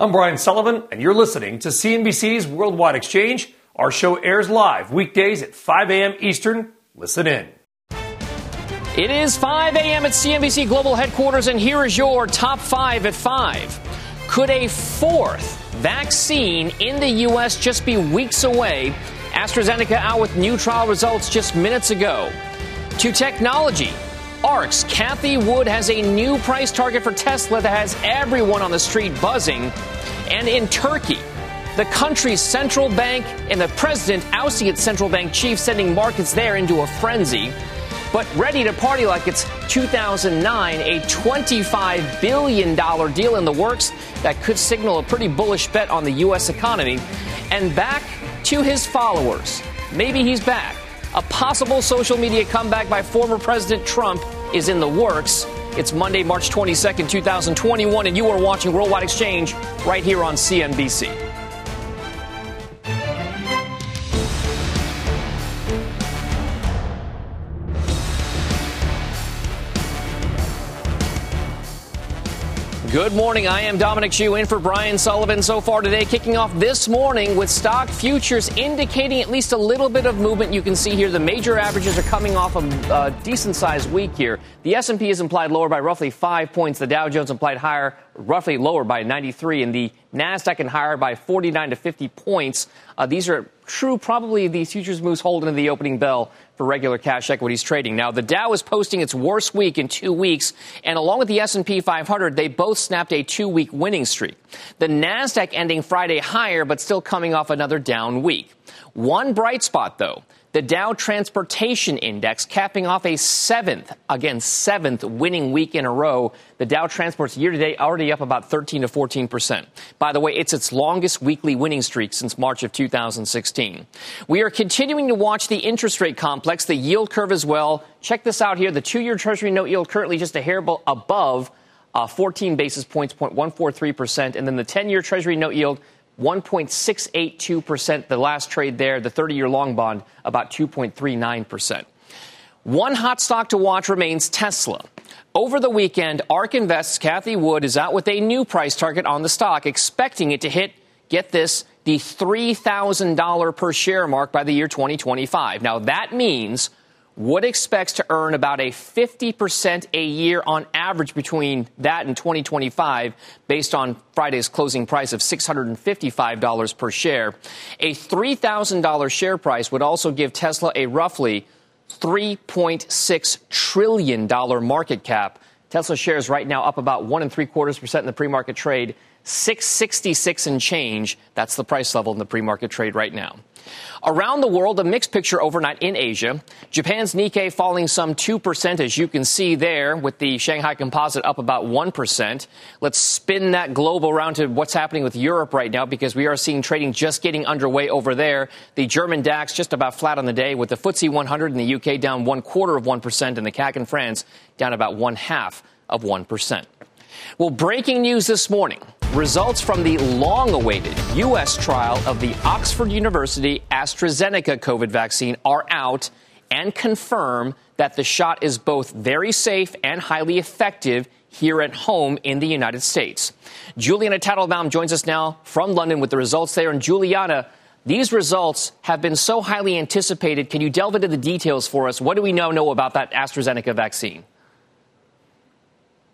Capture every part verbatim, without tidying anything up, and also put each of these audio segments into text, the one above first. I'm Brian Sullivan, and you're listening to C N B C's Worldwide Exchange. Our show airs live weekdays at five a.m. Eastern. Listen in. It is five a.m. at C N B C Global Headquarters, and here is your top five at five. Could a fourth vaccine in the U S just be weeks away? AstraZeneca out with new trial results just minutes ago. To technology, ARK's Cathie Wood has a new price target for Tesla that has everyone on the street buzzing. And in Turkey, the country's central bank and the president ousting its central bank chief, sending markets there into a frenzy. But ready to party like it's two thousand nine, a twenty-five billion dollars deal in the works that could signal a pretty bullish bet on the U S economy. And back to his followers. Maybe he's back. A possible social media comeback by former President Trump is in the works. It's Monday, March twenty-second, twenty twenty-one, and you are watching Worldwide Exchange right here on C N B C. Good morning. I am Dominic Chu in for Brian Sullivan. So far today, kicking off this morning with stock futures indicating at least a little bit of movement. You can see here the major averages are coming off a uh, decent-sized week here. The S and P is implied lower by roughly five points. The Dow Jones implied higher, roughly lower by ninety-three, and the Nasdaq and higher by forty-nine to fifty points. Uh, these are true, probably the futures moves holding the opening bell for regular cash equities trading. Now, the Dow is posting its worst week in two weeks, and along with the S and P five hundred, they both snapped a two-week winning streak. The Nasdaq ending Friday higher, but still coming off another down week. One bright spot, though, the Dow Transportation Index capping off a seventh, again, seventh winning week in a row. The Dow Transport's year-to-date already up about thirteen to fourteen percent. By the way, it's its longest weekly winning streak since March of two thousand sixteen. We are continuing to watch the interest rate complex, the yield curve as well. Check this out here. The two-year Treasury note yield currently just a hair above uh, fourteen basis points, zero point one four three percent. And then the ten-year Treasury note yield, one point six eight two percent, the last trade there. The thirty-year long bond, about two point three nine percent. One hot stock to watch remains Tesla. Over the weekend, ARK Invest's Cathie Wood is out with a new price target on the stock, expecting it to hit, get this, the three thousand dollars per share mark by the year twenty twenty-five. Now, that means Wood expects to earn about a fifty percent a year on average between that and twenty twenty-five, based on Friday's closing price of six hundred fifty-five dollars per share. A three thousand dollars share price would also give Tesla a roughly three point six trillion dollars market cap. Tesla shares right now up about one and three quarters percent in the pre-market trade, six sixty-six and change. That's the price level in the pre-market trade right now. Around the world, a mixed picture overnight in Asia. Japan's Nikkei falling some two percent, as you can see there, with the Shanghai Composite up about one percent. Let's spin that globe around to what's happening with Europe right now, because we are seeing trading just getting underway over there. The German DAX just about flat on the day, with the F T S E one hundred in the U K down one quarter of one percent and the CAC in France down about one half of one percent. Well, breaking news this morning. Results from the long-awaited U S trial of the Oxford University AstraZeneca COVID vaccine are out and confirm that the shot is both very safe and highly effective here at home in the United States. Juliana Tatelbaum joins us now from London with the results there. And Juliana, these results have been so highly anticipated. Can you delve into the details for us? What do we now know about that AstraZeneca vaccine?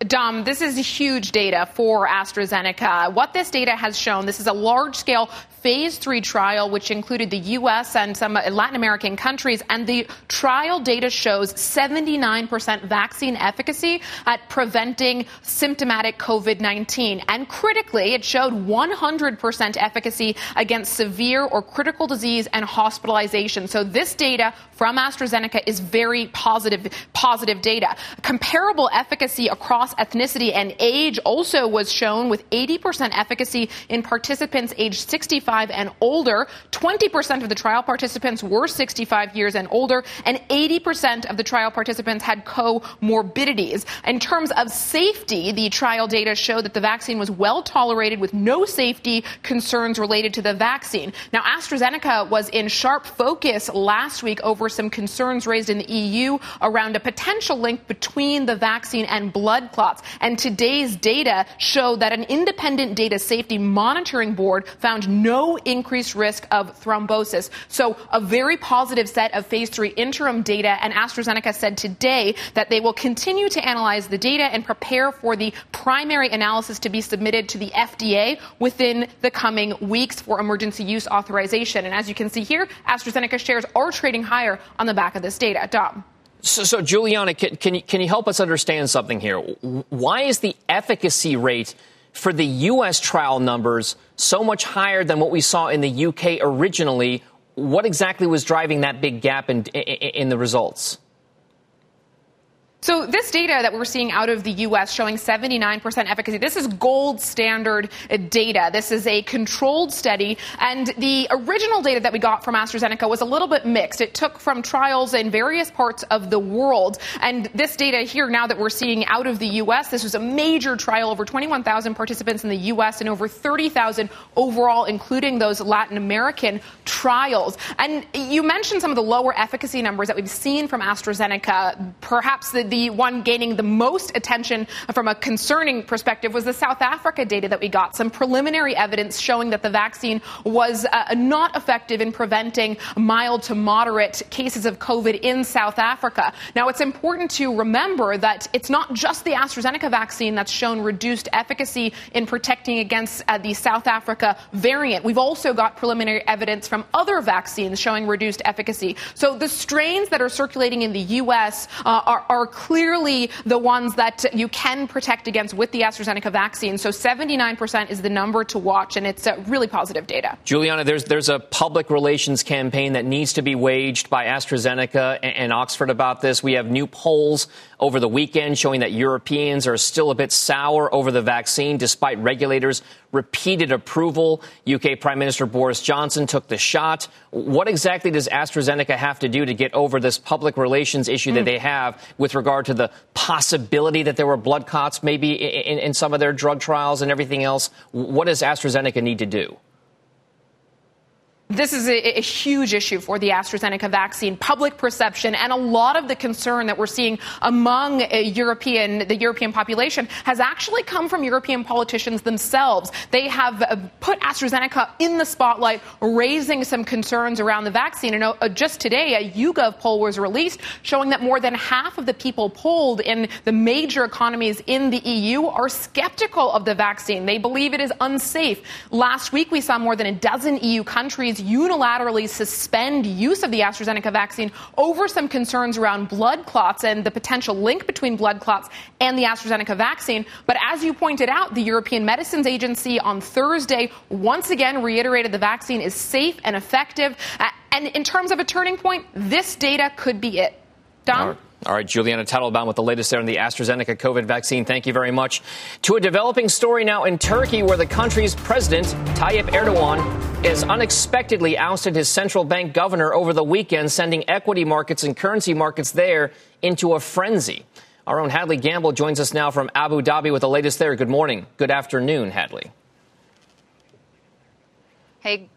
Dom, this is huge data for AstraZeneca. What this data has shown, this is a large-scale phase three trial, which included the U S and some Latin American countries. And the trial data shows seventy-nine percent vaccine efficacy at preventing symptomatic COVID nineteen. And critically, it showed one hundred percent efficacy against severe or critical disease and hospitalization. So this data from AstraZeneca is very positive, positive data. Comparable efficacy across across ethnicity and age also was shown with eighty percent efficacy in participants aged sixty-five and older. twenty percent of the trial participants were sixty-five years and older, and eighty percent of the trial participants had comorbidities. In terms of safety, the trial data showed that the vaccine was well tolerated with no safety concerns related to the vaccine. Now, AstraZeneca was in sharp focus last week over some concerns raised in the E U around a potential link between the vaccine and blood clots. And today's data showed that an independent data safety monitoring board found no increased risk of thrombosis. So a very positive set of phase three interim data. And AstraZeneca said today that they will continue to analyze the data and prepare for the primary analysis to be submitted to the F D A within the coming weeks for emergency use authorization. And as you can see here, AstraZeneca shares are trading higher on the back of this data. Dom. So, so Juliana, can, can, you, can you help us understand something here? Why is the efficacy rate for the U S trial numbers so much higher than what we saw in the U K originally? What exactly was driving that big gap in, in the results? So this data that we're seeing out of the U S showing seventy-nine percent efficacy, this is gold standard data. This is a controlled study. And the original data that we got from AstraZeneca was a little bit mixed. It took from trials in various parts of the world. And this data here now that we're seeing out of the U S, this was a major trial, over twenty-one thousand participants in the U S and over thirty thousand overall, including those Latin American trials. And you mentioned some of the lower efficacy numbers that we've seen from AstraZeneca. Perhaps the The one gaining the most attention from a concerning perspective was the South Africa data that we got, some preliminary evidence showing that the vaccine was uh, not effective in preventing mild to moderate cases of COVID in South Africa. Now, it's important to remember that it's not just the AstraZeneca vaccine that's shown reduced efficacy in protecting against uh, the South Africa variant. We've also got preliminary evidence from other vaccines showing reduced efficacy. So the strains that are circulating in the U S uh, are, are clearly the ones that you can protect against with the AstraZeneca vaccine. So seventy-nine percent is the number to watch, and it's really positive data. Juliana, there's there's a public relations campaign that needs to be waged by AstraZeneca and, and Oxford about this. We have new polls over the weekend showing that Europeans are still a bit sour over the vaccine, despite regulators' repeated approval. U K Prime Minister Boris Johnson took the shot. What exactly does AstraZeneca have to do to get over this public relations issue that mm. they have with regard to the possibility that there were blood clots maybe in, in some of their drug trials and everything else? What does AstraZeneca need to do? This is a, a huge issue for the AstraZeneca vaccine, public perception, and a lot of the concern that we're seeing among a European, the European population has actually come from European politicians themselves. They have put AstraZeneca in the spotlight, raising some concerns around the vaccine. And just today, a YouGov poll was released showing that more than half of the people polled in the major economies in the E U are skeptical of the vaccine. They believe it is unsafe. Last week, we saw more than a dozen E U countries unilaterally suspend use of the AstraZeneca vaccine over some concerns around blood clots and the potential link between blood clots and the AstraZeneca vaccine. But as you pointed out, the European Medicines Agency on Thursday once again reiterated the vaccine is safe and effective. And in terms of a turning point, this data could be it. Dom? All right, Juliana Tatelbaum with the latest there on the AstraZeneca COVID vaccine. Thank you very much. To a developing story now in Turkey, where the country's president, Tayyip Erdogan, has unexpectedly ousted his central bank governor over the weekend, sending equity markets and currency markets there into a frenzy. Our own Hadley Gamble joins us now from Abu Dhabi with the latest there. Good morning. Good afternoon, Hadley. Hey.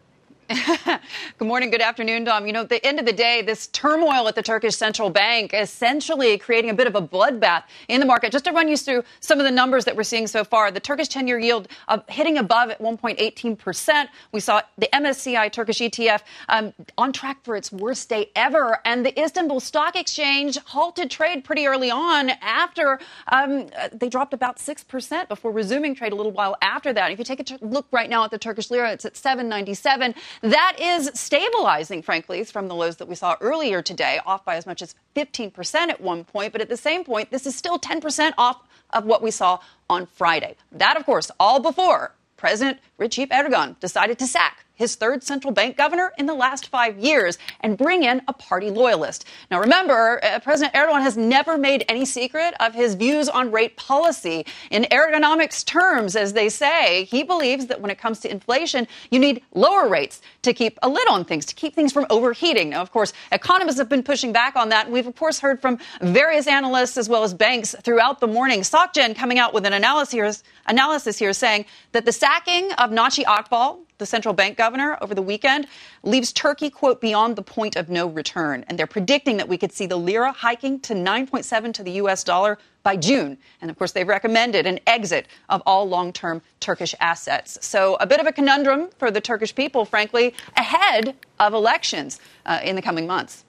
Good morning. Good afternoon, Dom. You know, at the end of the day, this turmoil at the Turkish Central Bank essentially creating a bit of a bloodbath in the market. Just to run you through some of the numbers that we're seeing so far, the Turkish ten-year yield uh, hitting above at one point one eight percent. We saw the M S C I Turkish E T F um, on track for its worst day ever. And the Istanbul Stock Exchange halted trade pretty early on after um, they dropped about six percent before resuming trade a little while after that. If you take a t- look right now at the Turkish lira, it's at seven ninety-seven. That is stabilizing, frankly, from the lows that we saw earlier today, off by as much as fifteen percent at one point. But at the same point, this is still ten percent off of what we saw on Friday. That, of course, all before President Recep Erdogan decided to sack his third central bank governor in the last five years, and bring in a party loyalist. Now, remember, uh, President Erdogan has never made any secret of his views on rate policy. In Ergonomics terms, as they say, he believes that when it comes to inflation, you need lower rates to keep a lid on things, to keep things from overheating. Now, of course, economists have been pushing back on that. And we've, of course, heard from various analysts as well as banks throughout the morning. SocGen coming out with an analysis, analysis here saying that the sacking of Naci Akbal, the central bank governor, over the weekend, leaves Turkey, quote, beyond the point of no return. And they're predicting that we could see the lira hiking to nine point seven to the U S dollar by June. And, of course, they've recommended an exit of all long-term Turkish assets. So a bit of a conundrum for the Turkish people, frankly, ahead of elections uh, in the coming months.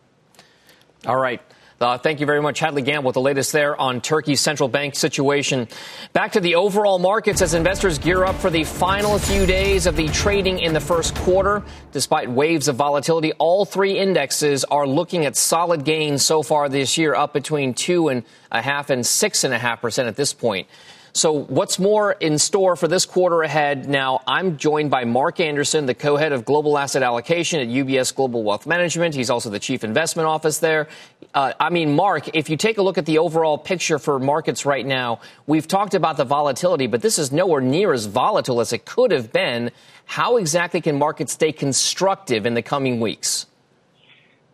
All right. Uh, thank you very much, Hadley Gamble, with the latest there on Turkey's central bank situation. Back to the overall markets as investors gear up for the final few days of the trading in the first quarter. Despite waves of volatility, all three indexes are looking at solid gains so far this year, up between two and a half and six and a half percent at this point. So what's more in store for this quarter ahead? Now, I'm joined by Mark Anderson, the co-head of global asset allocation at U B S Global Wealth Management. He's also the chief investment office there. Uh, I mean, Mark, if you take a look at the overall picture for markets right now, we've talked about the volatility, but this is nowhere near as volatile as it could have been. How exactly can markets stay constructive in the coming weeks?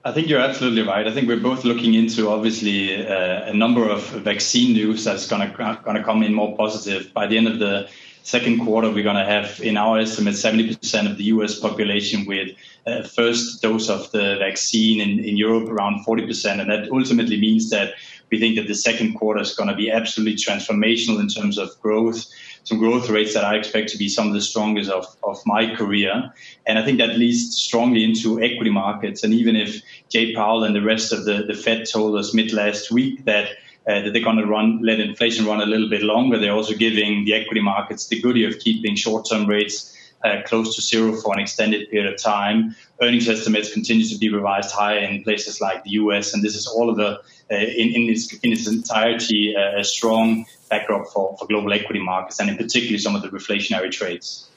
I think you're absolutely right. I think we're both looking into, obviously, uh, a number of vaccine news that's going to going to come in more positive. By the end of the second quarter, we're going to have, in our estimate, seventy percent of the U S population with uh, first dose of the vaccine. In, in Europe, around forty percent. And that ultimately means that we think that the second quarter is going to be absolutely transformational in terms of growth. Some growth rates that I expect to be some of the strongest of, of my career. And I think that leads strongly into equity markets. And even if Jay Powell and the rest of the, the Fed told us mid last week that, uh, that they're going to run let inflation run a little bit longer, they're also giving the equity markets the goodie of keeping short-term rates uh, close to zero for an extended period of time. Earnings estimates continue to be revised higher in places like the U S, and this is all of the Uh, in, in, its, in its entirety, uh, a strong backdrop for, for global equity markets, and in particular some of the reflationary trades.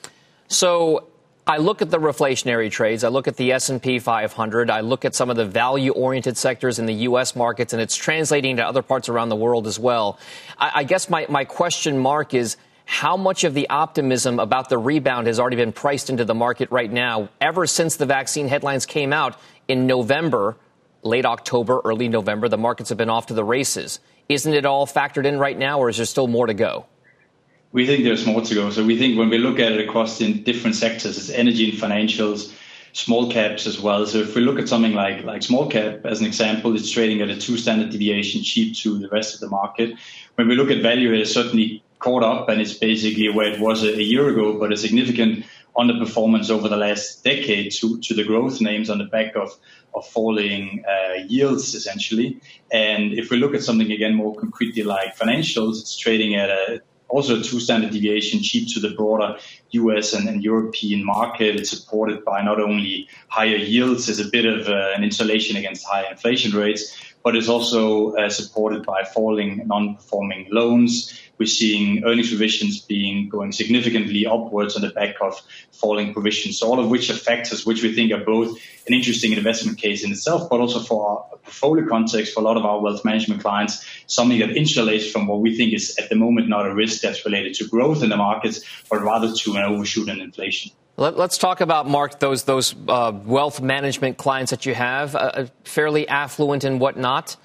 So I look at the reflationary trades. I look at the S and P five hundred. I look at some of the value-oriented sectors in the U S markets, and it's translating to other parts around the world as well. I, I guess my, my question, Mark, is how much of the optimism about the rebound has already been priced into the market right now? Ever since the vaccine headlines came out in November, late October, early November, the markets have been off to the races. Isn't it all factored in right now, or is there still more to go? We think there's more to go. So we think when we look at it across the different sectors, it's energy and financials, small caps as well. So if we look at something like, like small cap, as an example, it's trading at a two standard deviation cheap to the rest of the market. When we look at value, it has certainly caught up, and it's basically where it was a, a year ago, but a significant underperformance over the last decade to, to the growth names on the back of of falling uh, yields, essentially. And if we look at something, again, more concretely like financials, it's trading at a, also a two-standard deviation cheap to the broader U S and, and European market. It's supported by not only higher yields as a bit of uh, an insulation against higher inflation rates, but it's also uh, supported by falling non-performing loans. We're seeing earnings revisions being going significantly upwards on the back of falling provisions. So all of which are factors which we think are both an interesting investment case in itself, but also for our portfolio context, for a lot of our wealth management clients, something that insulates from what we think is at the moment not a risk that's related to growth in the markets, but rather to an overshoot in inflation. Let's talk about, Mark, those those uh, wealth management clients that you have, uh, fairly affluent and whatnot.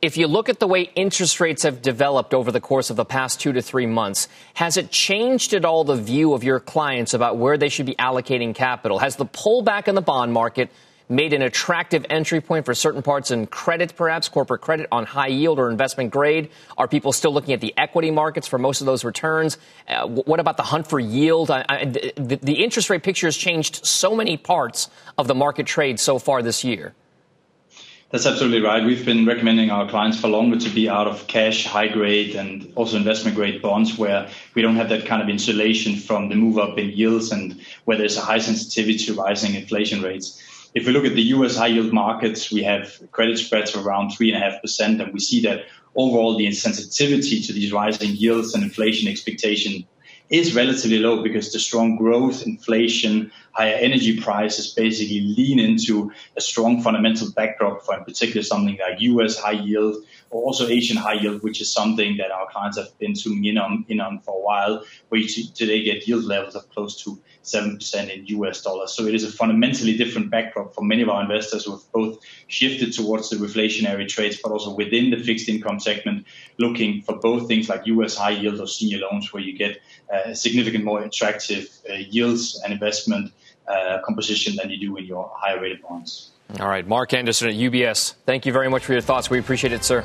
If you look at the way interest rates have developed over the course of the past two to three months, has it changed at all the view of your clients about where they should be allocating capital? Has the pullback in the bond market made an attractive entry point for certain parts in credit, perhaps corporate credit on high yield or investment grade? Are people still looking at the equity markets for most of those returns? Uh, what about the hunt for yield? I, I, the, the interest rate picture has changed so many parts of the market trade so far this year. That's absolutely right. We've been recommending our clients for longer to be out of cash, high grade, and also investment grade bonds where we don't have that kind of insulation from the move up in yields and where there's a high sensitivity to rising inflation rates. If we look at the U S high yield markets, we have credit spreads of around three and a half percent. And we see that overall the insensitivity to these rising yields and inflation expectation is relatively low because the strong growth, inflation, higher energy prices basically lean into a strong fundamental backdrop for in particular something like U S high yield or also Asian high yield, which is something that our clients have been zooming in on, in on for a while, where you t- today get yield levels of close to seven percent in U S dollars. So it is a fundamentally different backdrop for many of our investors who have both shifted towards the reflationary trades, but also within the fixed income segment, looking for both things like U S high yield or senior loans, where you get uh, significant more attractive uh, yields and investment uh, composition than you do in your higher rated bonds. All right. Mark Anderson at U B S. Thank you very much for your thoughts. We appreciate it, sir.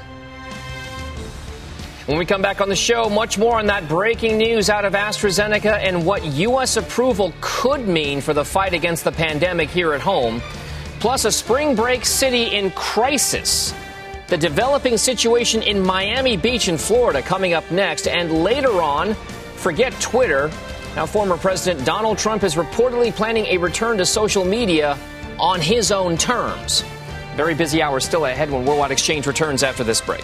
When we come back on the show, much more on that breaking news out of AstraZeneca and what U S approval could mean for the fight against the pandemic here at home. Plus, a spring break city in crisis. The developing situation in Miami Beach in Florida coming up next. And later on, forget Twitter. Now, former President Donald Trump is reportedly planning a return to social media on his own terms. Very busy hour still ahead when Worldwide Exchange returns after this break.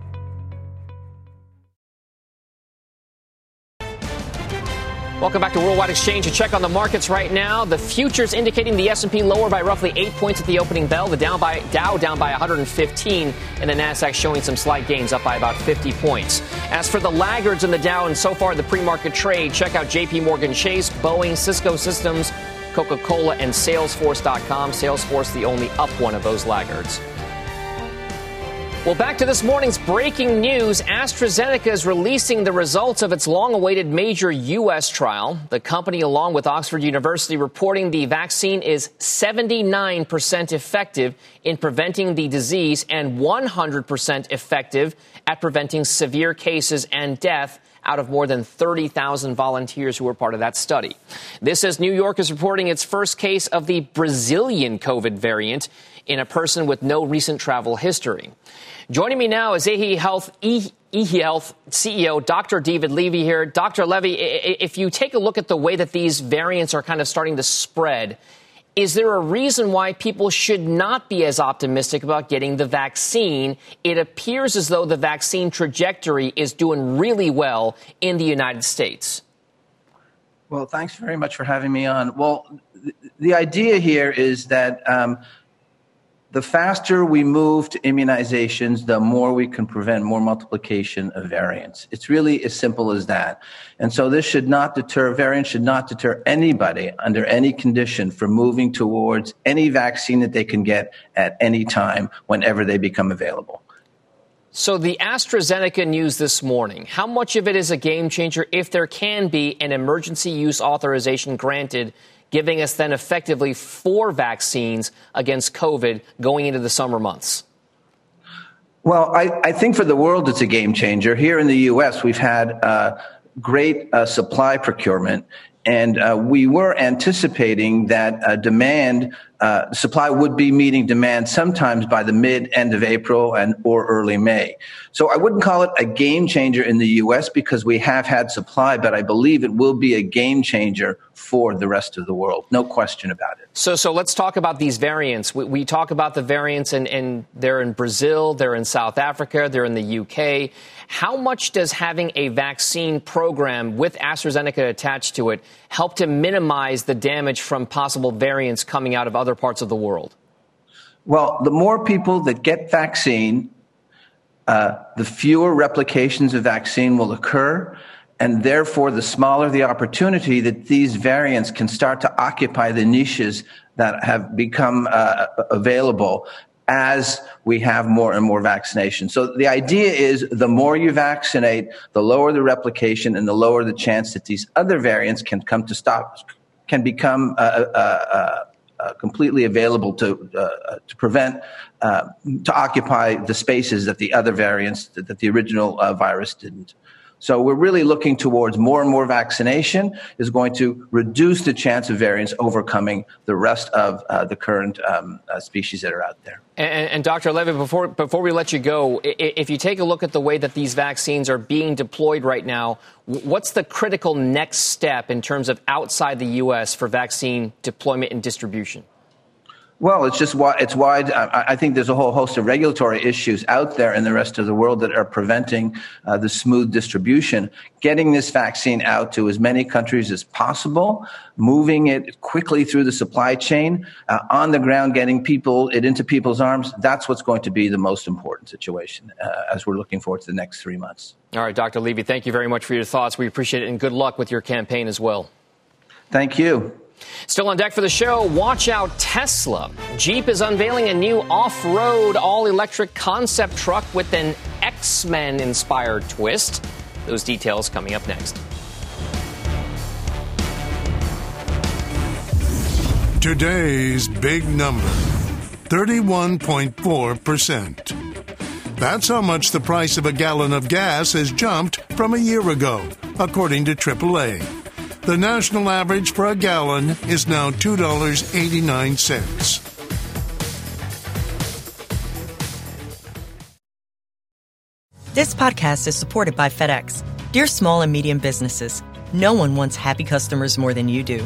Welcome back to Worldwide Exchange. A check on the markets right now. The futures indicating the S and P lower by roughly eight points at the opening bell. The Dow, by, Dow down by one hundred fifteen, and the Nasdaq showing some slight gains, up by about fifty points. As for the laggards in the Dow and so far the pre-market trade, check out J P Morgan Chase, Boeing, Cisco Systems, Coca-Cola, and Salesforce dot com. Salesforce the only up one of those laggards. Well, back to this morning's breaking news. AstraZeneca is releasing the results of its long-awaited major U S trial. The company, along with Oxford University, reporting the vaccine is seventy-nine percent effective in preventing the disease and one hundred percent effective at preventing severe cases and death out of more than thirty thousand volunteers who were part of that study. This as New York is reporting its first case of the Brazilian COVID variant in a person with no recent travel history. Joining me now is eHealth e- eHealth C E O Doctor David Levy here. Doctor Levy, if you take a look at the way that these variants are kind of starting to spread, is there a reason why people should not be as optimistic about getting the vaccine? It appears as though the vaccine trajectory is doing really well in the United States. Well, thanks very much for having me on. Well, th- the idea here is that um, the faster we move to immunizations, the more we can prevent more multiplication of variants. It's really as simple as that. And so this should not deter, variants should not deter anybody under any condition from moving towards any vaccine that they can get at any time whenever they become available. So the AstraZeneca news this morning, how much of it is a game changer if there can be an emergency use authorization granted, giving us then effectively four vaccines against COVID going into the summer months? Well, I, I think for the world, it's a game changer. Here in the U S, we've had uh, great uh, supply procurement, and uh, we were anticipating that uh, demand Uh, supply would be meeting demand sometimes by the mid-end of April and or early May. So I wouldn't call it a game changer in the U S because we have had supply, but I believe it will be a game changer for the rest of the world. No question about it. So so let's talk about these variants. We, we talk about the variants, and, and they're in Brazil, they're in South Africa, they're in the U K. How much does having a vaccine program with AstraZeneca attached to it help to minimize the damage from possible variants coming out of other parts of the world? Well, the more people that get vaccine, uh, the fewer replications of vaccine will occur, and therefore the smaller the opportunity that these variants can start to occupy the niches that have become uh, available as we have more and more vaccination. So the idea is the more you vaccinate, the lower the replication and the lower the chance that these other variants can come to stop, can become uh, uh, uh, completely available to uh, to prevent, uh, to occupy the spaces that the other variants, that, that the original uh, virus didn't. So we're really looking towards more and more vaccination is going to reduce the chance of variants overcoming the rest of uh, the current um, uh, species that are out there. And, and Doctor Levin, before before we let you go, if you take a look at the way that these vaccines are being deployed right now, what's the critical next step in terms of outside the U S for vaccine deployment and distribution? Well, it's just why it's wide. I think there's a whole host of regulatory issues out there in the rest of the world that are preventing uh, the smooth distribution. Getting this vaccine out to as many countries as possible, moving it quickly through the supply chain, uh, on the ground, getting people it into people's arms. That's what's going to be the most important situation uh, as we're looking forward to the next three months. All right, Doctor Levy, thank you very much for your thoughts. We appreciate it, and good luck with your campaign as well. Thank you. Still on deck for the show, watch out Tesla. Jeep is unveiling a new off-road, all-electric concept truck with an X-Men-inspired twist. Those details coming up next. Today's big number, thirty-one point four percent. That's how much the price of a gallon of gas has jumped from a year ago, according to triple A. The national average for a gallon is now two dollars and eighty-nine cents. This podcast is supported by FedEx. Dear small and medium businesses, no one wants happy customers more than you do.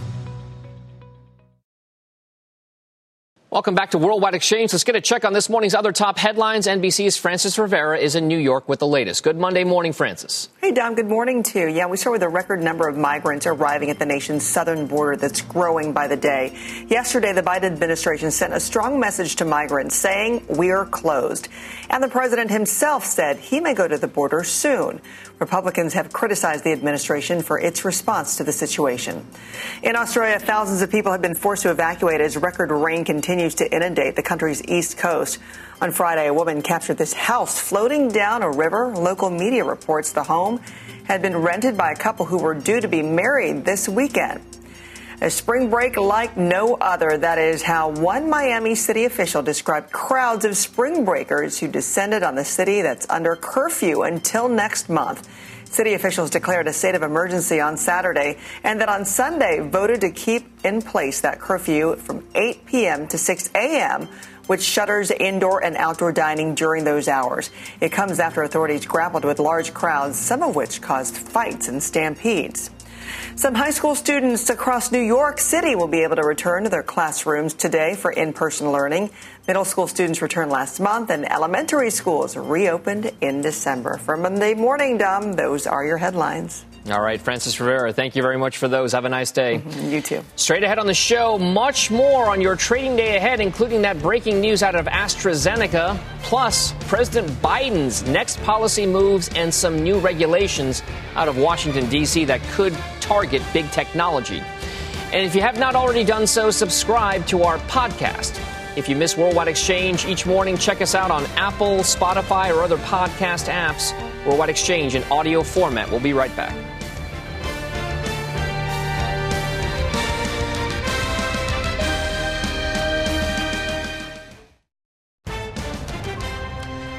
Welcome back to Worldwide Exchange. Let's get a check on this morning's other top headlines. N B C's Francis Rivera is in New York with the latest. Good Monday morning, Francis. Hey, Dom. Good morning to you. Yeah, we start with a record number of migrants arriving at the nation's southern border that's growing by the day. Yesterday, the Biden administration sent a strong message to migrants saying, we're closed. And the president himself said he may go to the border soon. Republicans have criticized the administration for its response to the situation. In Australia, thousands of people have been forced to evacuate as record rain continues to inundate the country's east coast. On Friday, a woman captured this house floating down a river. Local media reports the home had been rented by a couple who were due to be married this weekend. A spring break like no other. That is how one Miami city official described crowds of spring breakers who descended on the city that's under curfew until next month. City officials declared a state of emergency on Saturday and then on Sunday voted to keep in place that curfew from eight p.m. to six a.m., which shutters indoor and outdoor dining during those hours. It comes after authorities grappled with large crowds, some of which caused fights and stampedes. Some high school students across New York City will be able to return to their classrooms today for in-person learning. Middle school students returned last month, and elementary schools reopened in December. For Monday morning, Dom, those are your headlines. All right, Francis Rivera, thank you very much for those. Have a nice day. Mm-hmm. You too. Straight ahead on the show, much more on your trading day ahead, including that breaking news out of AstraZeneca, plus President Biden's next policy moves and some new regulations out of Washington, D C that could target big technology. And if you have not already done so, subscribe to our podcast. If you miss Worldwide Exchange each morning, check us out on Apple, Spotify, or other podcast apps. Worldwide Exchange in audio format. We'll be right back.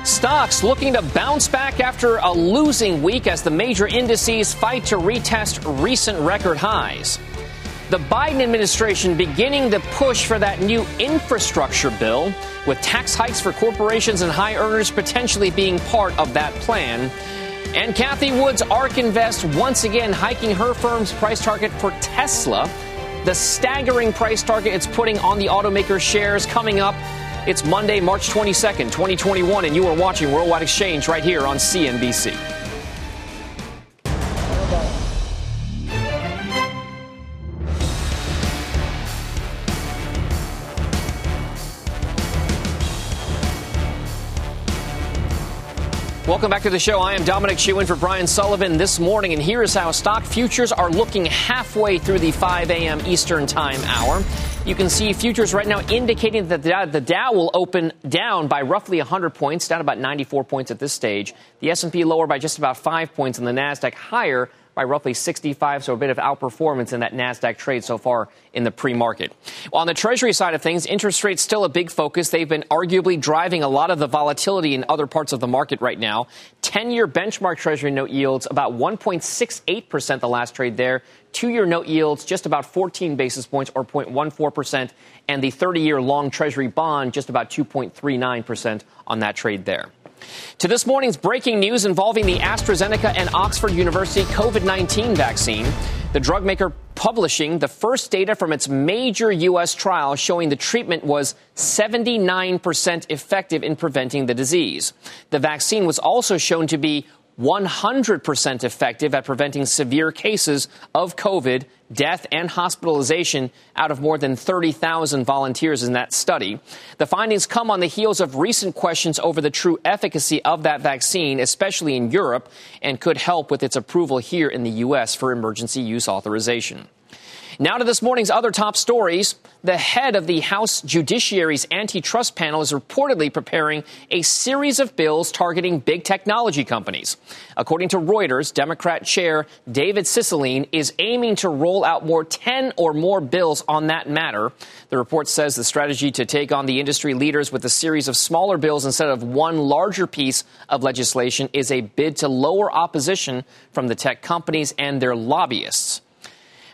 Stocks looking to bounce back after a losing week as the major indices fight to retest recent record highs. The Biden administration beginning the push for that new infrastructure bill, with tax hikes for corporations and high earners potentially being part of that plan. And Cathie Wood's ARK Invest once again hiking her firm's price target for Tesla. The staggering price target it's putting on the automaker shares coming up. It's Monday, March twenty-second, twenty twenty-one, and you are watching Worldwide Exchange right here on C N B C. Welcome back to the show. I am Dominic Chu in for Brian Sullivan this morning, and here is how stock futures are looking halfway through the five a.m. Eastern time hour. You can see futures right now indicating that the Dow, the Dow will open down by roughly one hundred points, down about ninety-four points at this stage. The S and P lower by just about five points, and the Nasdaq higher by roughly sixty-five, so a bit of outperformance in that Nasdaq trade so far in the pre-market. Well, on the Treasury side of things, interest rates still a big focus. They've been arguably driving a lot of the volatility in other parts of the market right now. ten-year benchmark Treasury note yields about one point six eight percent the last trade there. Two-year note yields just about fourteen basis points or zero point one four percent. And the thirty-year long Treasury bond just about two point three nine percent on that trade there. To this morning's breaking news involving the AstraZeneca and Oxford University COVID nineteen vaccine, the drugmaker publishing the first data from its major U S trial showing the treatment was seventy-nine percent effective in preventing the disease. The vaccine was also shown to be one hundred percent effective at preventing severe cases of COVID, death, and hospitalization out of more than thirty thousand volunteers in that study. The findings come on the heels of recent questions over the true efficacy of that vaccine, especially in Europe, and could help with its approval here in the U S for emergency use authorization. Now to this morning's other top stories. The head of the House Judiciary's antitrust panel is reportedly preparing a series of bills targeting big technology companies. According to Reuters, Democrat Chair David Cicilline is aiming to roll out more ten or more bills on that matter. The report says the strategy to take on the industry leaders with a series of smaller bills instead of one larger piece of legislation is a bid to lower opposition from the tech companies and their lobbyists.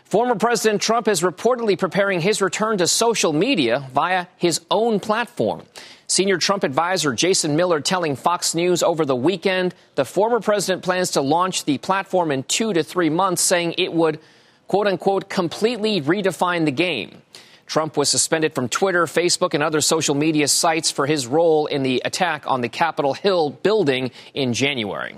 Former President Trump is reportedly preparing his return to social media via his own platform. Senior Trump advisor Jason Miller telling Fox News over the weekend the former president plans to launch the platform in two to three months, saying it would, quote unquote, completely redefine the game. Trump was suspended from Twitter, Facebook, and other social media sites for his role in the attack on the Capitol Hill building in January.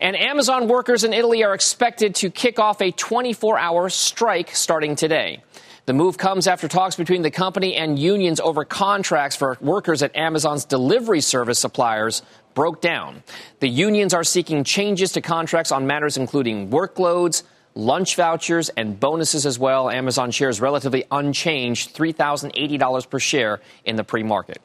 And Amazon workers in Italy are expected to kick off a twenty-four hour strike starting today. The move comes after talks between the company and unions over contracts for workers at Amazon's delivery service suppliers broke down. The unions are seeking changes to contracts on matters including workloads, lunch vouchers, and bonuses as well. Amazon shares relatively unchanged, three thousand eighty dollars per share in the pre-market.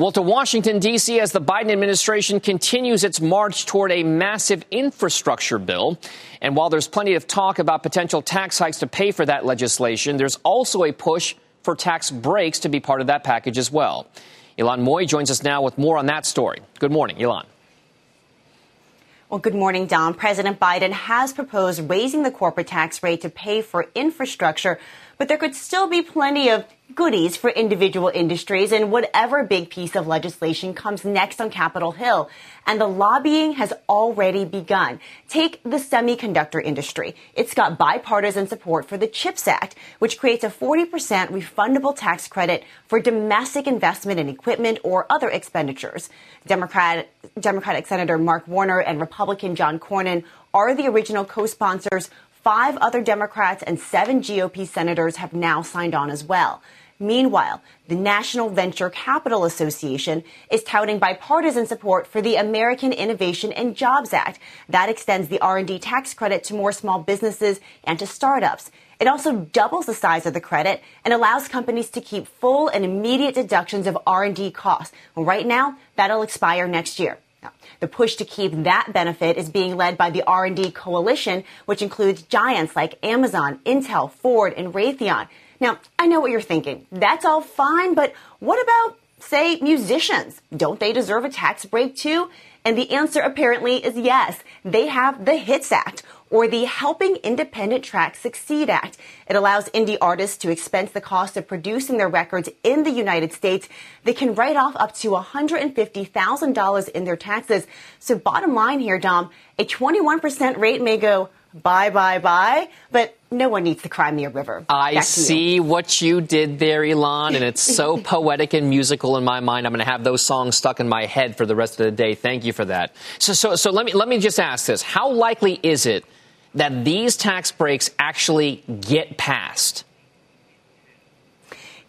Well, to Washington, D C, as the Biden administration continues its march toward a massive infrastructure bill. And while there's plenty of talk about potential tax hikes to pay for that legislation, there's also a push for tax breaks to be part of that package as well. Ilan Moy joins us now with more on that story. Good morning, Ilan. Well, good morning, Dom. President Biden has proposed raising the corporate tax rate to pay for infrastructure, but there could still be plenty of goodies for individual industries in whatever big piece of legislation comes next on Capitol Hill. And the lobbying has already begun. Take the semiconductor industry. It's got bipartisan support for the CHIPS Act, which creates a forty percent refundable tax credit for domestic investment in equipment or other expenditures. Democrat, Democratic Senator Mark Warner and Republican John Cornyn are the original co-sponsors. Five other Democrats and seven G O P senators have now signed on as well. Meanwhile, the National Venture Capital Association is touting bipartisan support for the American Innovation and Jobs Act. That extends the R and D tax credit to more small businesses and to startups. It also doubles the size of the credit and allows companies to keep full and immediate deductions of R and D costs. Well, right now, that'll expire next year. Now, the push to keep that benefit is being led by the R and D coalition, which includes giants like Amazon, Intel, Ford, and Raytheon. Now, I know what you're thinking. That's all fine, but what about, say, musicians? Don't they deserve a tax break too? And the answer apparently is yes. They have the HITS Act, or the Helping Independent Tracks Succeed Act. It allows indie artists to expense the cost of producing their records in the United States. They can write off up to one hundred fifty thousand dollars in their taxes. So bottom line here, Dom, a twenty-one percent rate may go bye, bye, bye, but no one needs to cry me a river. I see you. What you did there, Ilan, and it's so poetic and musical in my mind. I'm going to have those songs stuck in my head for the rest of the day. Thank you for that. So, so, so let me let me just ask this: how likely is it that these tax breaks actually get passed?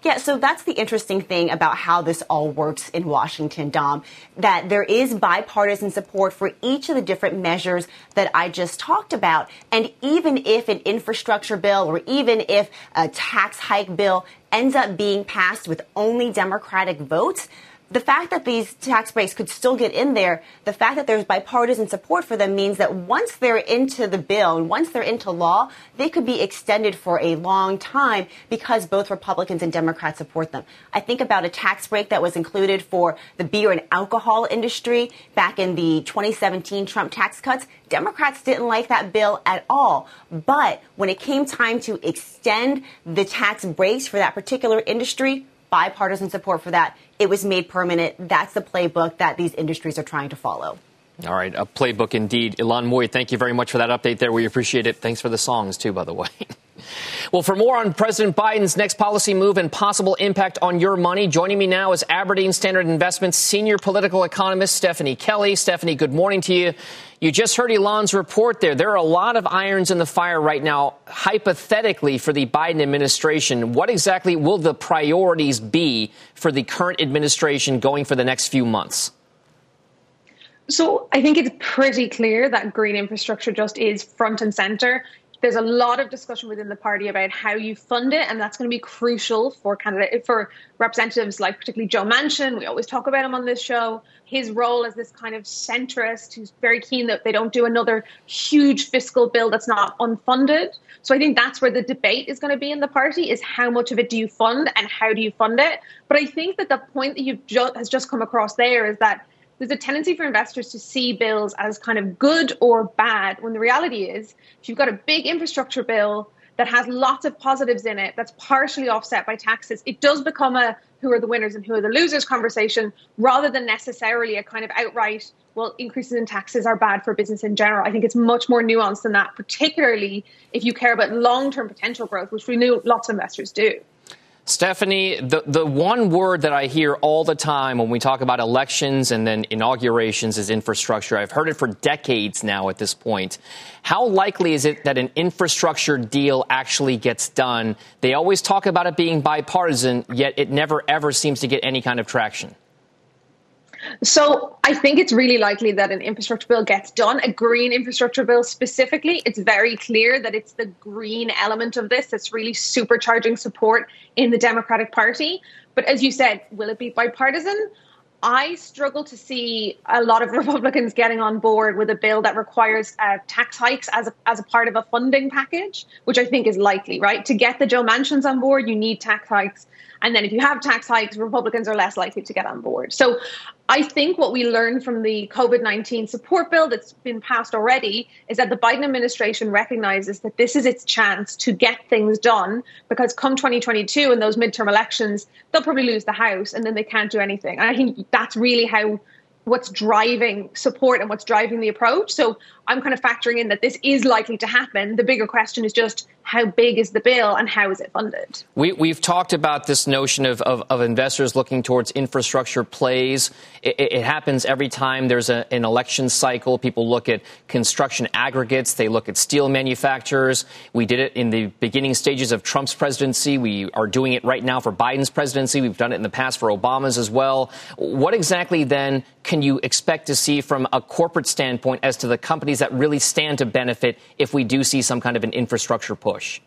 Yeah, so that's the interesting thing about how this all works in Washington, Dom, that there is bipartisan support for each of the different measures that I just talked about. And even if an infrastructure bill or even if a tax hike bill ends up being passed with only Democratic votes, the fact that these tax breaks could still get in there, the fact that there's bipartisan support for them means that once they're into the bill and once they're into law, they could be extended for a long time because both Republicans and Democrats support them. I think about a tax break that was included for the beer and alcohol industry back in the twenty seventeen Trump tax cuts. Democrats didn't like that bill at all. But when it came time to extend the tax breaks for that particular industry, bipartisan support for that. It was made permanent. That's the playbook that these industries are trying to follow. All right. A playbook indeed. Ilan Moy, thank you very much for that update there. We appreciate it. Thanks for the songs, too, by the way. Well, for more on President Biden's next policy move and possible impact on your money, joining me now is Aberdeen Standard Investments senior political economist Stephanie Kelly. Stephanie, good morning to you. You just heard Ilan's report there. There are a lot of irons in the fire right now, hypothetically, for the Biden administration. What exactly will the priorities be for the current administration going for the next few months? So I think it's pretty clear that green infrastructure just is front and center. There's a lot of discussion within the party about how you fund it, and that's going to be crucial for candidate for representatives like particularly Joe Manchin. We always talk about him on this show. His role as this kind of centrist who's very keen that they don't do another huge fiscal bill that's not unfunded. So I think that's where the debate is going to be in the party, is how much of it do you fund and how do you fund it? But I think that the point that you've just has just come across there is that there's a tendency for investors to see bills as kind of good or bad, when the reality is if you've got a big infrastructure bill that has lots of positives in it that's partially offset by taxes, it does become a who are the winners and who are the losers conversation rather than necessarily a kind of outright, well, increases in taxes are bad for business in general. I think it's much more nuanced than that, particularly if you care about long-term potential growth, which we know lots of investors do. Stephanie, the, the one word that I hear all the time when we talk about elections and then inaugurations is infrastructure. I've heard it for decades now at this point. How likely is it that an infrastructure deal actually gets done? They always talk about it being bipartisan, yet it never, ever seems to get any kind of traction. So I think it's really likely that an infrastructure bill gets done, a green infrastructure bill specifically. It's very clear that it's the green element of this that's really supercharging support in the Democratic Party. But as you said, will it be bipartisan? I struggle to see a lot of Republicans getting on board with a bill that requires uh, tax hikes as a, as a part of a funding package, which I think is likely, right? To get the Joe Manchins on board, you need tax hikes. And then if you have tax hikes, Republicans are less likely to get on board. So I think what we learned from the COVID nineteen support bill that's been passed already is that the Biden administration recognizes that this is its chance to get things done, because come twenty twenty-two and those midterm elections, they'll probably lose the House and then they can't do anything. And I think that's really how what's driving support and what's driving the approach. So I'm kind of factoring in that this is likely to happen. The bigger question is just how big is the bill and how is it funded? We, we've talked about this notion of, of, of investors looking towards infrastructure plays. It, it happens every time there's a, an election cycle. People look at construction aggregates. They look at steel manufacturers. We did it in the beginning stages of Trump's presidency. We are doing it right now for Biden's presidency. We've done it in the past for Obama's as well. What exactly then can you expect to see from a corporate standpoint as to the companies that really stand to benefit if we do see some kind of an infrastructure push?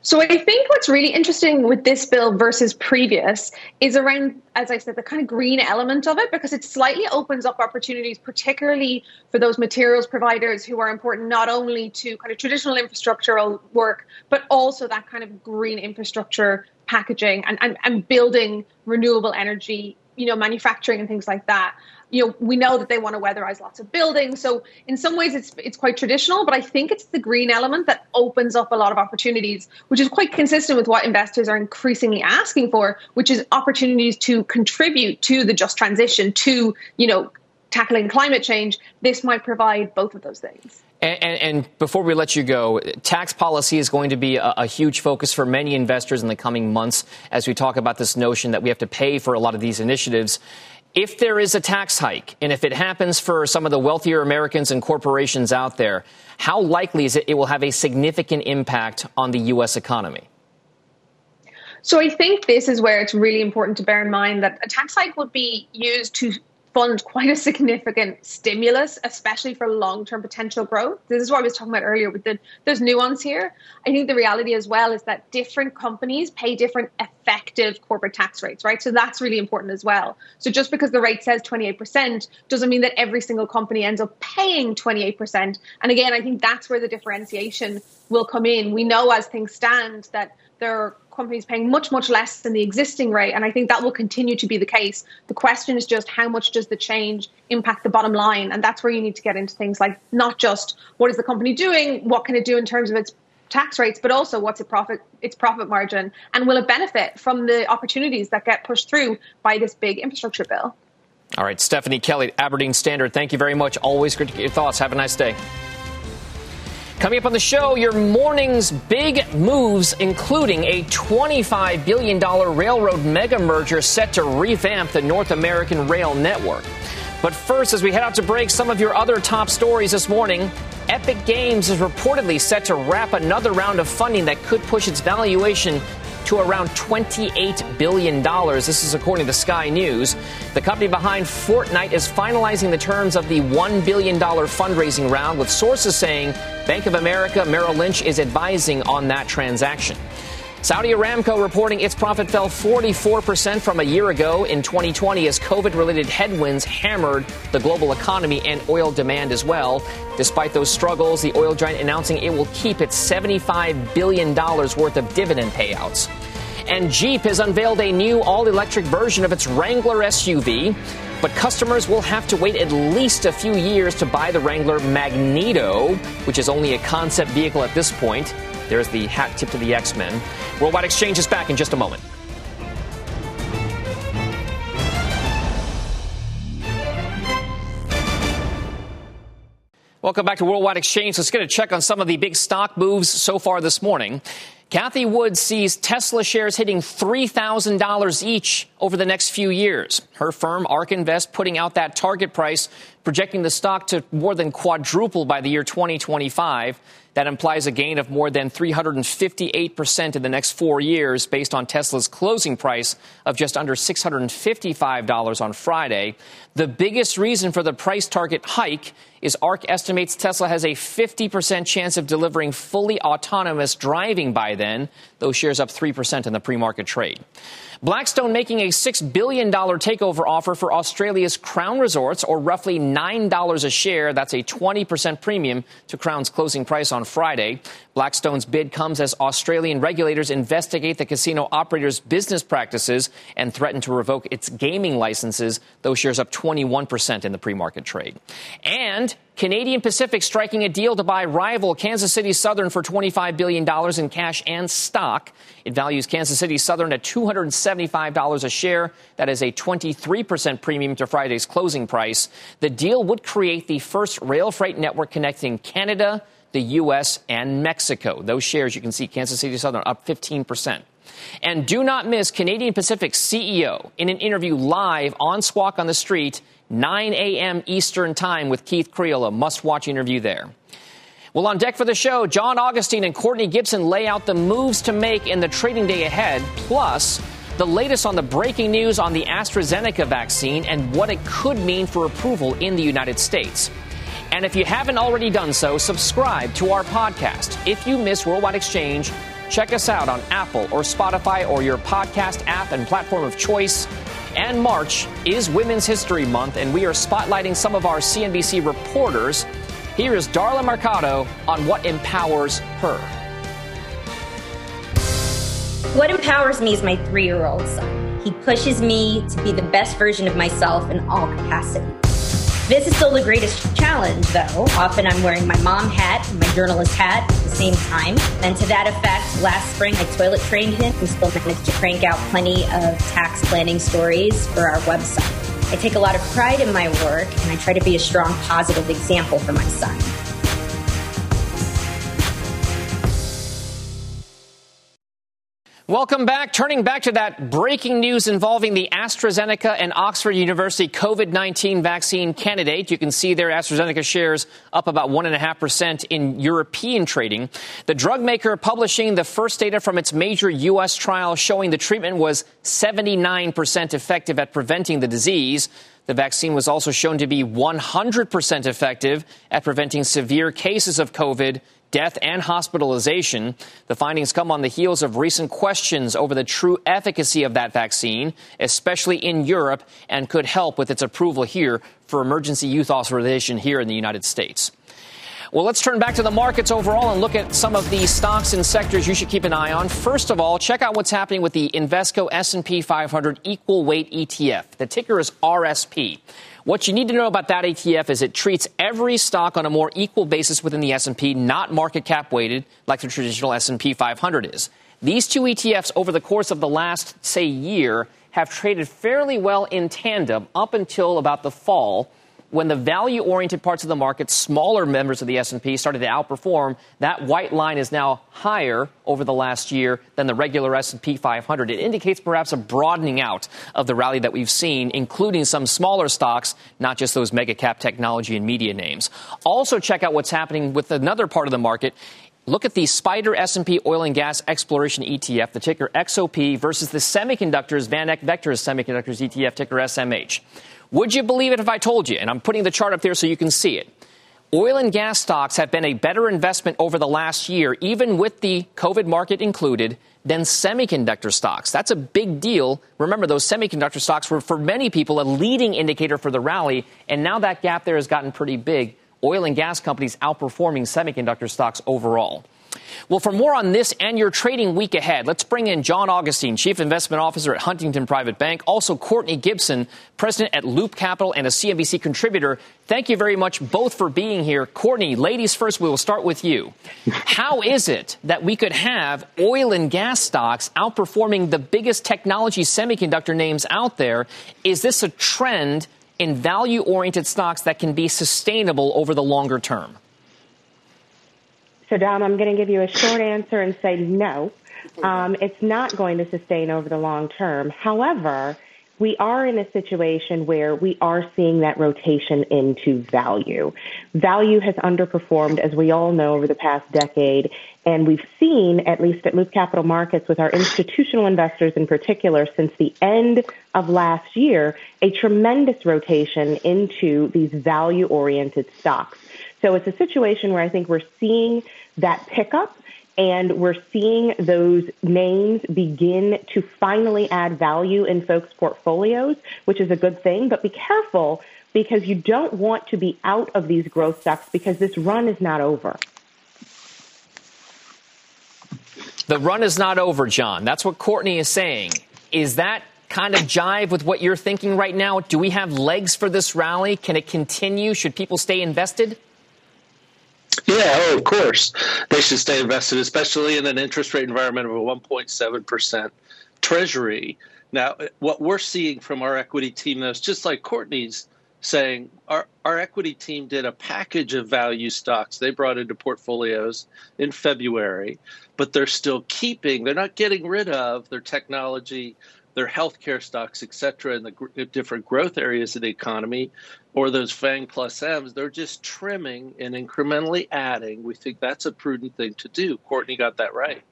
So I think what's really interesting with this bill versus previous is around, as I said, the kind of green element of it, because it slightly opens up opportunities, particularly for those materials providers who are important not only to kind of traditional infrastructural work, but also that kind of green infrastructure packaging and, and, and building renewable energy, you know, manufacturing and things like that. You know, we know that they want to weatherize lots of buildings. So in some ways, it's it's quite traditional, but I think it's the green element that opens up a lot of opportunities, which is quite consistent with what investors are increasingly asking for, which is opportunities to contribute to the just transition, to, you know, tackling climate change. This might provide both of those things. And, and, and before we let you go, tax policy is going to be a, a huge focus for many investors in the coming months as we talk about this notion that we have to pay for a lot of these initiatives. If there is a tax hike, and if it happens for some of the wealthier Americans and corporations out there, how likely is it it will have a significant impact on the U S economy? So I think this is where it's really important to bear in mind that a tax hike would be used to fund quite a significant stimulus, especially for long-term potential growth. This is what I was talking about earlier, but the, there's nuance here. I think the reality as well is that different companies pay different effective corporate tax rates, right? So that's really important as well. So just because the rate says twenty-eight percent doesn't mean that every single company ends up paying twenty-eight percent. And again, I think that's where the differentiation will come in. We know as things stand that there are companies paying much, much less than the existing rate. And I think that will continue to be the case. The question is just how much does the change impact the bottom line? And that's where you need to get into things like not just what is the company doing, what can it do in terms of its tax rates, but also what's its profit, its profit margin, and will it benefit from the opportunities that get pushed through by this big infrastructure bill? All right, Stephanie Kelly, Aberdeen Standard, thank you very much. Always good to get your thoughts. Have a nice day. Coming up on the show, your morning's big moves, including a twenty-five billion dollars railroad mega merger set to revamp the North American rail network. But first, as we head out to break, some of your other top stories this morning. Epic Games is reportedly set to wrap another round of funding that could push its valuation to around twenty-eight billion dollars. This is according to Sky News. The company behind Fortnite is finalizing the terms of the one billion dollars fundraising round, with sources saying Bank of America Merrill Lynch is advising on that transaction. Saudi Aramco reporting its profit fell forty-four percent from a year ago in twenty twenty as COVID-related headwinds hammered the global economy and oil demand as well. Despite those struggles, the oil giant announcing it will keep its seventy-five billion dollars worth of dividend payouts. And Jeep has unveiled a new all-electric version of its Wrangler S U V, but customers will have to wait at least a few years to buy the Wrangler Magneto, which is only a concept vehicle at this point. There's the hat tip to the X-Men. Worldwide Exchange is back in just a moment. Welcome back to Worldwide Exchange. Let's get a check on some of the big stock moves so far this morning. Cathie Wood sees Tesla shares hitting three thousand dollars each over the next few years. Her firm, ARK Invest, putting out that target price, projecting the stock to more than quadruple by the year twenty twenty-five. That implies a gain of more than three hundred fifty-eight percent in the next four years based on Tesla's closing price of just under six hundred fifty-five dollars on Friday. The biggest reason for the price target hike is ARK estimates Tesla has a fifty percent chance of delivering fully autonomous driving by then. Those shares up three percent in the pre-market trade. Blackstone making a six billion dollars takeover offer for Australia's Crown Resorts, or roughly nine dollars a share. That's a twenty percent premium to Crown's closing price on Friday. Blackstone's bid comes as Australian regulators investigate the casino operator's business practices and threaten to revoke its gaming licenses, though shares up twenty-one percent in the pre-market trade. And Canadian Pacific striking a deal to buy rival Kansas City Southern for twenty-five billion dollars in cash and stock. It values Kansas City Southern at two hundred seventy-five dollars a share. That is a twenty-three percent premium to Friday's closing price. The deal would create the first rail freight network connecting Canada, the U S, and Mexico. Those shares, you can see Kansas City Southern up fifteen percent. And do not miss Canadian Pacific's C E O in an interview live on Squawk on the Street, nine a.m. Eastern Time with Keith Creel, a must-watch interview there. Well, on deck for the show, John Augustine and Courtney Gibson lay out the moves to make in the trading day ahead, plus the latest on the breaking news on the AstraZeneca vaccine and what it could mean for approval in the United States. And if you haven't already done so, subscribe to our podcast. If you miss Worldwide Exchange, check us out on Apple or Spotify or your podcast app and platform of choice. And March is Women's History Month, and we are spotlighting some of our C N B C reporters. Here is Darla Mercado on what empowers her. What empowers me is my three-year-old son. He pushes me to be the best version of myself in all capacity. This is still the greatest challenge, though. Often I'm wearing my mom hat and my journalist hat at the same time. And to that effect, last spring I toilet trained him and still managed to crank out plenty of tax planning stories for our website. I take a lot of pride in my work, and I try to be a strong, positive example for my son. Welcome back. Turning back to that breaking news involving the AstraZeneca and Oxford University COVID nineteen vaccine candidate. You can see their AstraZeneca shares up about one point five percent in European trading. The drug maker publishing the first data from its major U S trial showing the treatment was seventy-nine percent effective at preventing the disease. The vaccine was also shown to be one hundred percent effective at preventing severe cases of COVID, death, and hospitalization. The findings come on the heels of recent questions over the true efficacy of that vaccine, especially in Europe, and could help with its approval here for emergency youth authorization here in the United States. Well, let's turn back to the markets overall and look at some of the stocks and sectors you should keep an eye on. First of all, check out what's happening with the Invesco S and P five hundred Equal Weight E T F. The ticker is R S P. What you need to know about that E T F is it treats every stock on a more equal basis within the S and P, not market cap weighted like the traditional S and P five hundred is. These two E T Fs over the course of the last, say, year have traded fairly well in tandem up until about the fall, when the value-oriented parts of the market, smaller members of the S and P, started to outperform. That white line is now higher over the last year than the regular S and P five hundred. It indicates perhaps a broadening out of the rally that we've seen, including some smaller stocks, not just those mega-cap technology and media names. Also check out what's happening with another part of the market. Look at the Spider S and P Oil and Gas Exploration E T F, the ticker X O P, versus the Semiconductors, VanEck Vectors Semiconductors E T F, ticker S M H. Would you believe it if I told you? And I'm putting the chart up there so you can see it. Oil and gas stocks have been a better investment over the last year, even with the COVID market included, than semiconductor stocks. That's a big deal. Remember, those semiconductor stocks were, for many people, a leading indicator for the rally. And now that gap there has gotten pretty big. Oil and gas companies outperforming semiconductor stocks overall. Well, for more on this and your trading week ahead, let's bring in John Augustine, Chief Investment Officer at Huntington Private Bank, also Courtney Gibson, President at Loop Capital and a C N B C contributor. Thank you very much both for being here. Courtney, ladies first, we will start with you. How is it that we could have oil and gas stocks outperforming the biggest technology semiconductor names out there? Is this a trend in value-oriented stocks that can be sustainable over the longer term? So, Dom, I'm going to give you a short answer and say no. Um, it's not going to sustain over the long term. However, we are in a situation where we are seeing that rotation into value. Value has underperformed, as we all know, over the past decade. And we've seen, at least at Loop Capital Markets, with our institutional investors in particular, since the end of last year, a tremendous rotation into these value-oriented stocks. So it's a situation where I think we're seeing that pickup, and we're seeing those names begin to finally add value in folks' portfolios, which is a good thing. But be careful, because you don't want to be out of these growth stocks, because this run is not over. The run is not over, John. That's what Courtney is saying. Is that kind of jive with what you're thinking right now? Do we have legs for this rally? Can it continue? Should people stay invested? Yeah, oh, of course. They should stay invested, especially in an interest rate environment of a one point seven percent treasury. Now, what we're seeing from our equity team, though, is just like Courtney's saying, our, our equity team did a package of value stocks they brought into portfolios in February, but they're still keeping, they're not getting rid of their technology, their healthcare stocks, et cetera, in the gr- different growth areas of the economy, or those FANG plus M's. They're just trimming and incrementally adding. We think that's a prudent thing to do. Courtney got that right.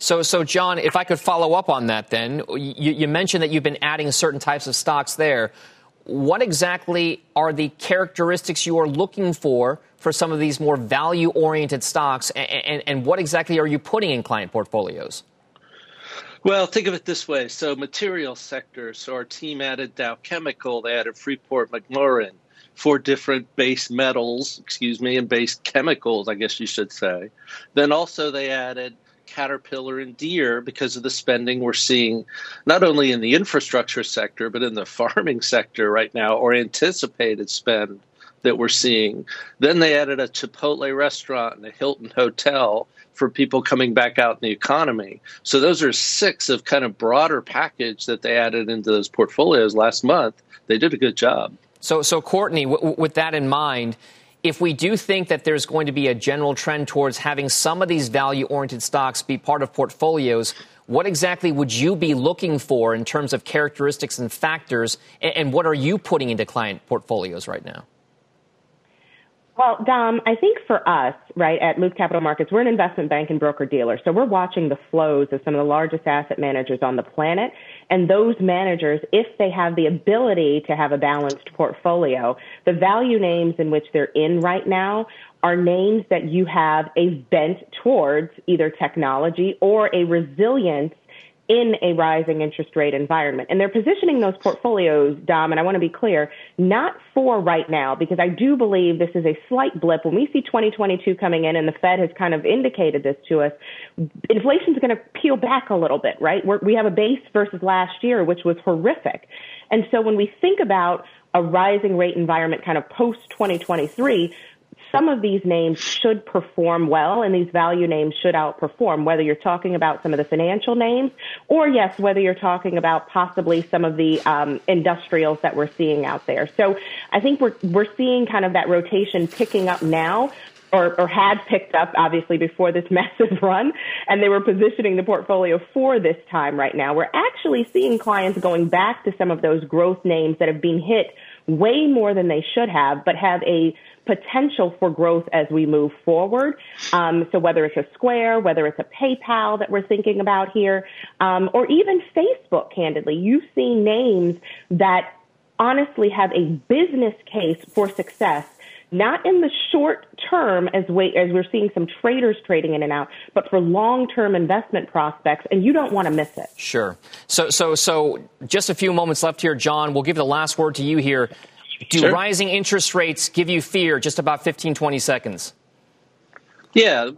So, so John, if I could follow up on that then, you, you mentioned that you've been adding certain types of stocks there. What exactly are the characteristics you are looking for for some of these more value-oriented stocks, and, and, and what exactly are you putting in client portfolios? Well, think of it this way. So material sector. So our team added Dow Chemical. They added Freeport-McMoRan, four different base metals, excuse me, and base chemicals, I guess you should say. Then also they added Caterpillar and Deere because of the spending we're seeing not only in the infrastructure sector, but in the farming sector right now, or anticipated spend that we're seeing. Then they added a Chipotle restaurant and a Hilton hotel for people coming back out in the economy. So those are six of kind of broader package that they added into those portfolios last month. They did a good job. So, so Courtney, w- with that in mind, if we do think that there's going to be a general trend towards having some of these value-oriented stocks be part of portfolios, what exactly would you be looking for in terms of characteristics and factors, and, and what are you putting into client portfolios right now? Well, Dom, I think for us, right, at Move Capital Markets, we're an investment bank and broker-dealer. So we're watching the flows of some of the largest asset managers on the planet. And those managers, if they have the ability to have a balanced portfolio, the value names in which they're in right now are names that you have a bent towards either technology or a resilience in a rising interest rate environment. And they're positioning those portfolios, Dom, and I want to be clear, not for right now, because I do believe this is a slight blip. When we see twenty twenty-two coming in, and the Fed has kind of indicated this to us, inflation's going to peel back a little bit, right? We're, we have a base versus last year, which was horrific. And so when we think about a rising rate environment kind of post-twenty twenty-three, some of these names should perform well, and these value names should outperform, whether you're talking about some of the financial names or, yes, whether you're talking about possibly some of the um, industrials that we're seeing out there. So I think we're we're seeing kind of that rotation picking up now, or, or had picked up, obviously, before this massive run, and they were positioning the portfolio for this time right now. We're actually seeing clients going back to some of those growth names that have been hit way more than they should have, but have a potential for growth as we move forward. Um, so whether it's a Square, whether it's a PayPal that we're thinking about here, um, or even Facebook, candidly, you see names that honestly have a business case for success, not in the short term as, we, as we're seeing some traders trading in and out, but for long-term investment prospects, and you don't want to miss it. Sure. So, so, so just a few moments left here, John. We'll give the last word to you here. Do sure. rising interest rates give you fear? Just about fifteen, twenty seconds. Yeah.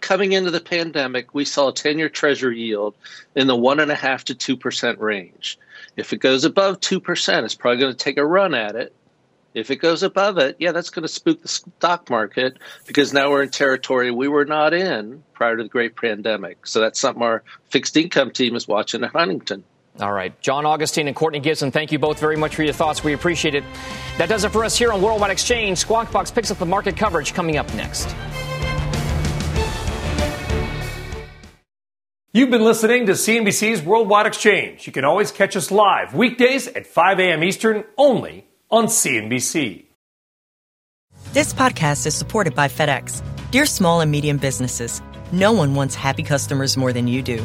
Coming into the pandemic, we saw a ten-year Treasury yield in the one point five to two percent range. If it goes above two percent, it's probably going to take a run at it. If it goes above it, yeah, that's going to spook the stock market, because now we're in territory we were not in prior to the great pandemic. So that's something our fixed income team is watching at Huntington. All right. John Augustine and Courtney Gibson, thank you both very much for your thoughts. We appreciate it. That does it for us here on Worldwide Exchange. Squawk Box picks up the market coverage coming up next. You've been listening to C N B C's Worldwide Exchange. You can always catch us live weekdays at five a.m. Eastern, only on C N B C. This podcast is supported by FedEx. Dear small and medium businesses, no one wants happy customers more than you do.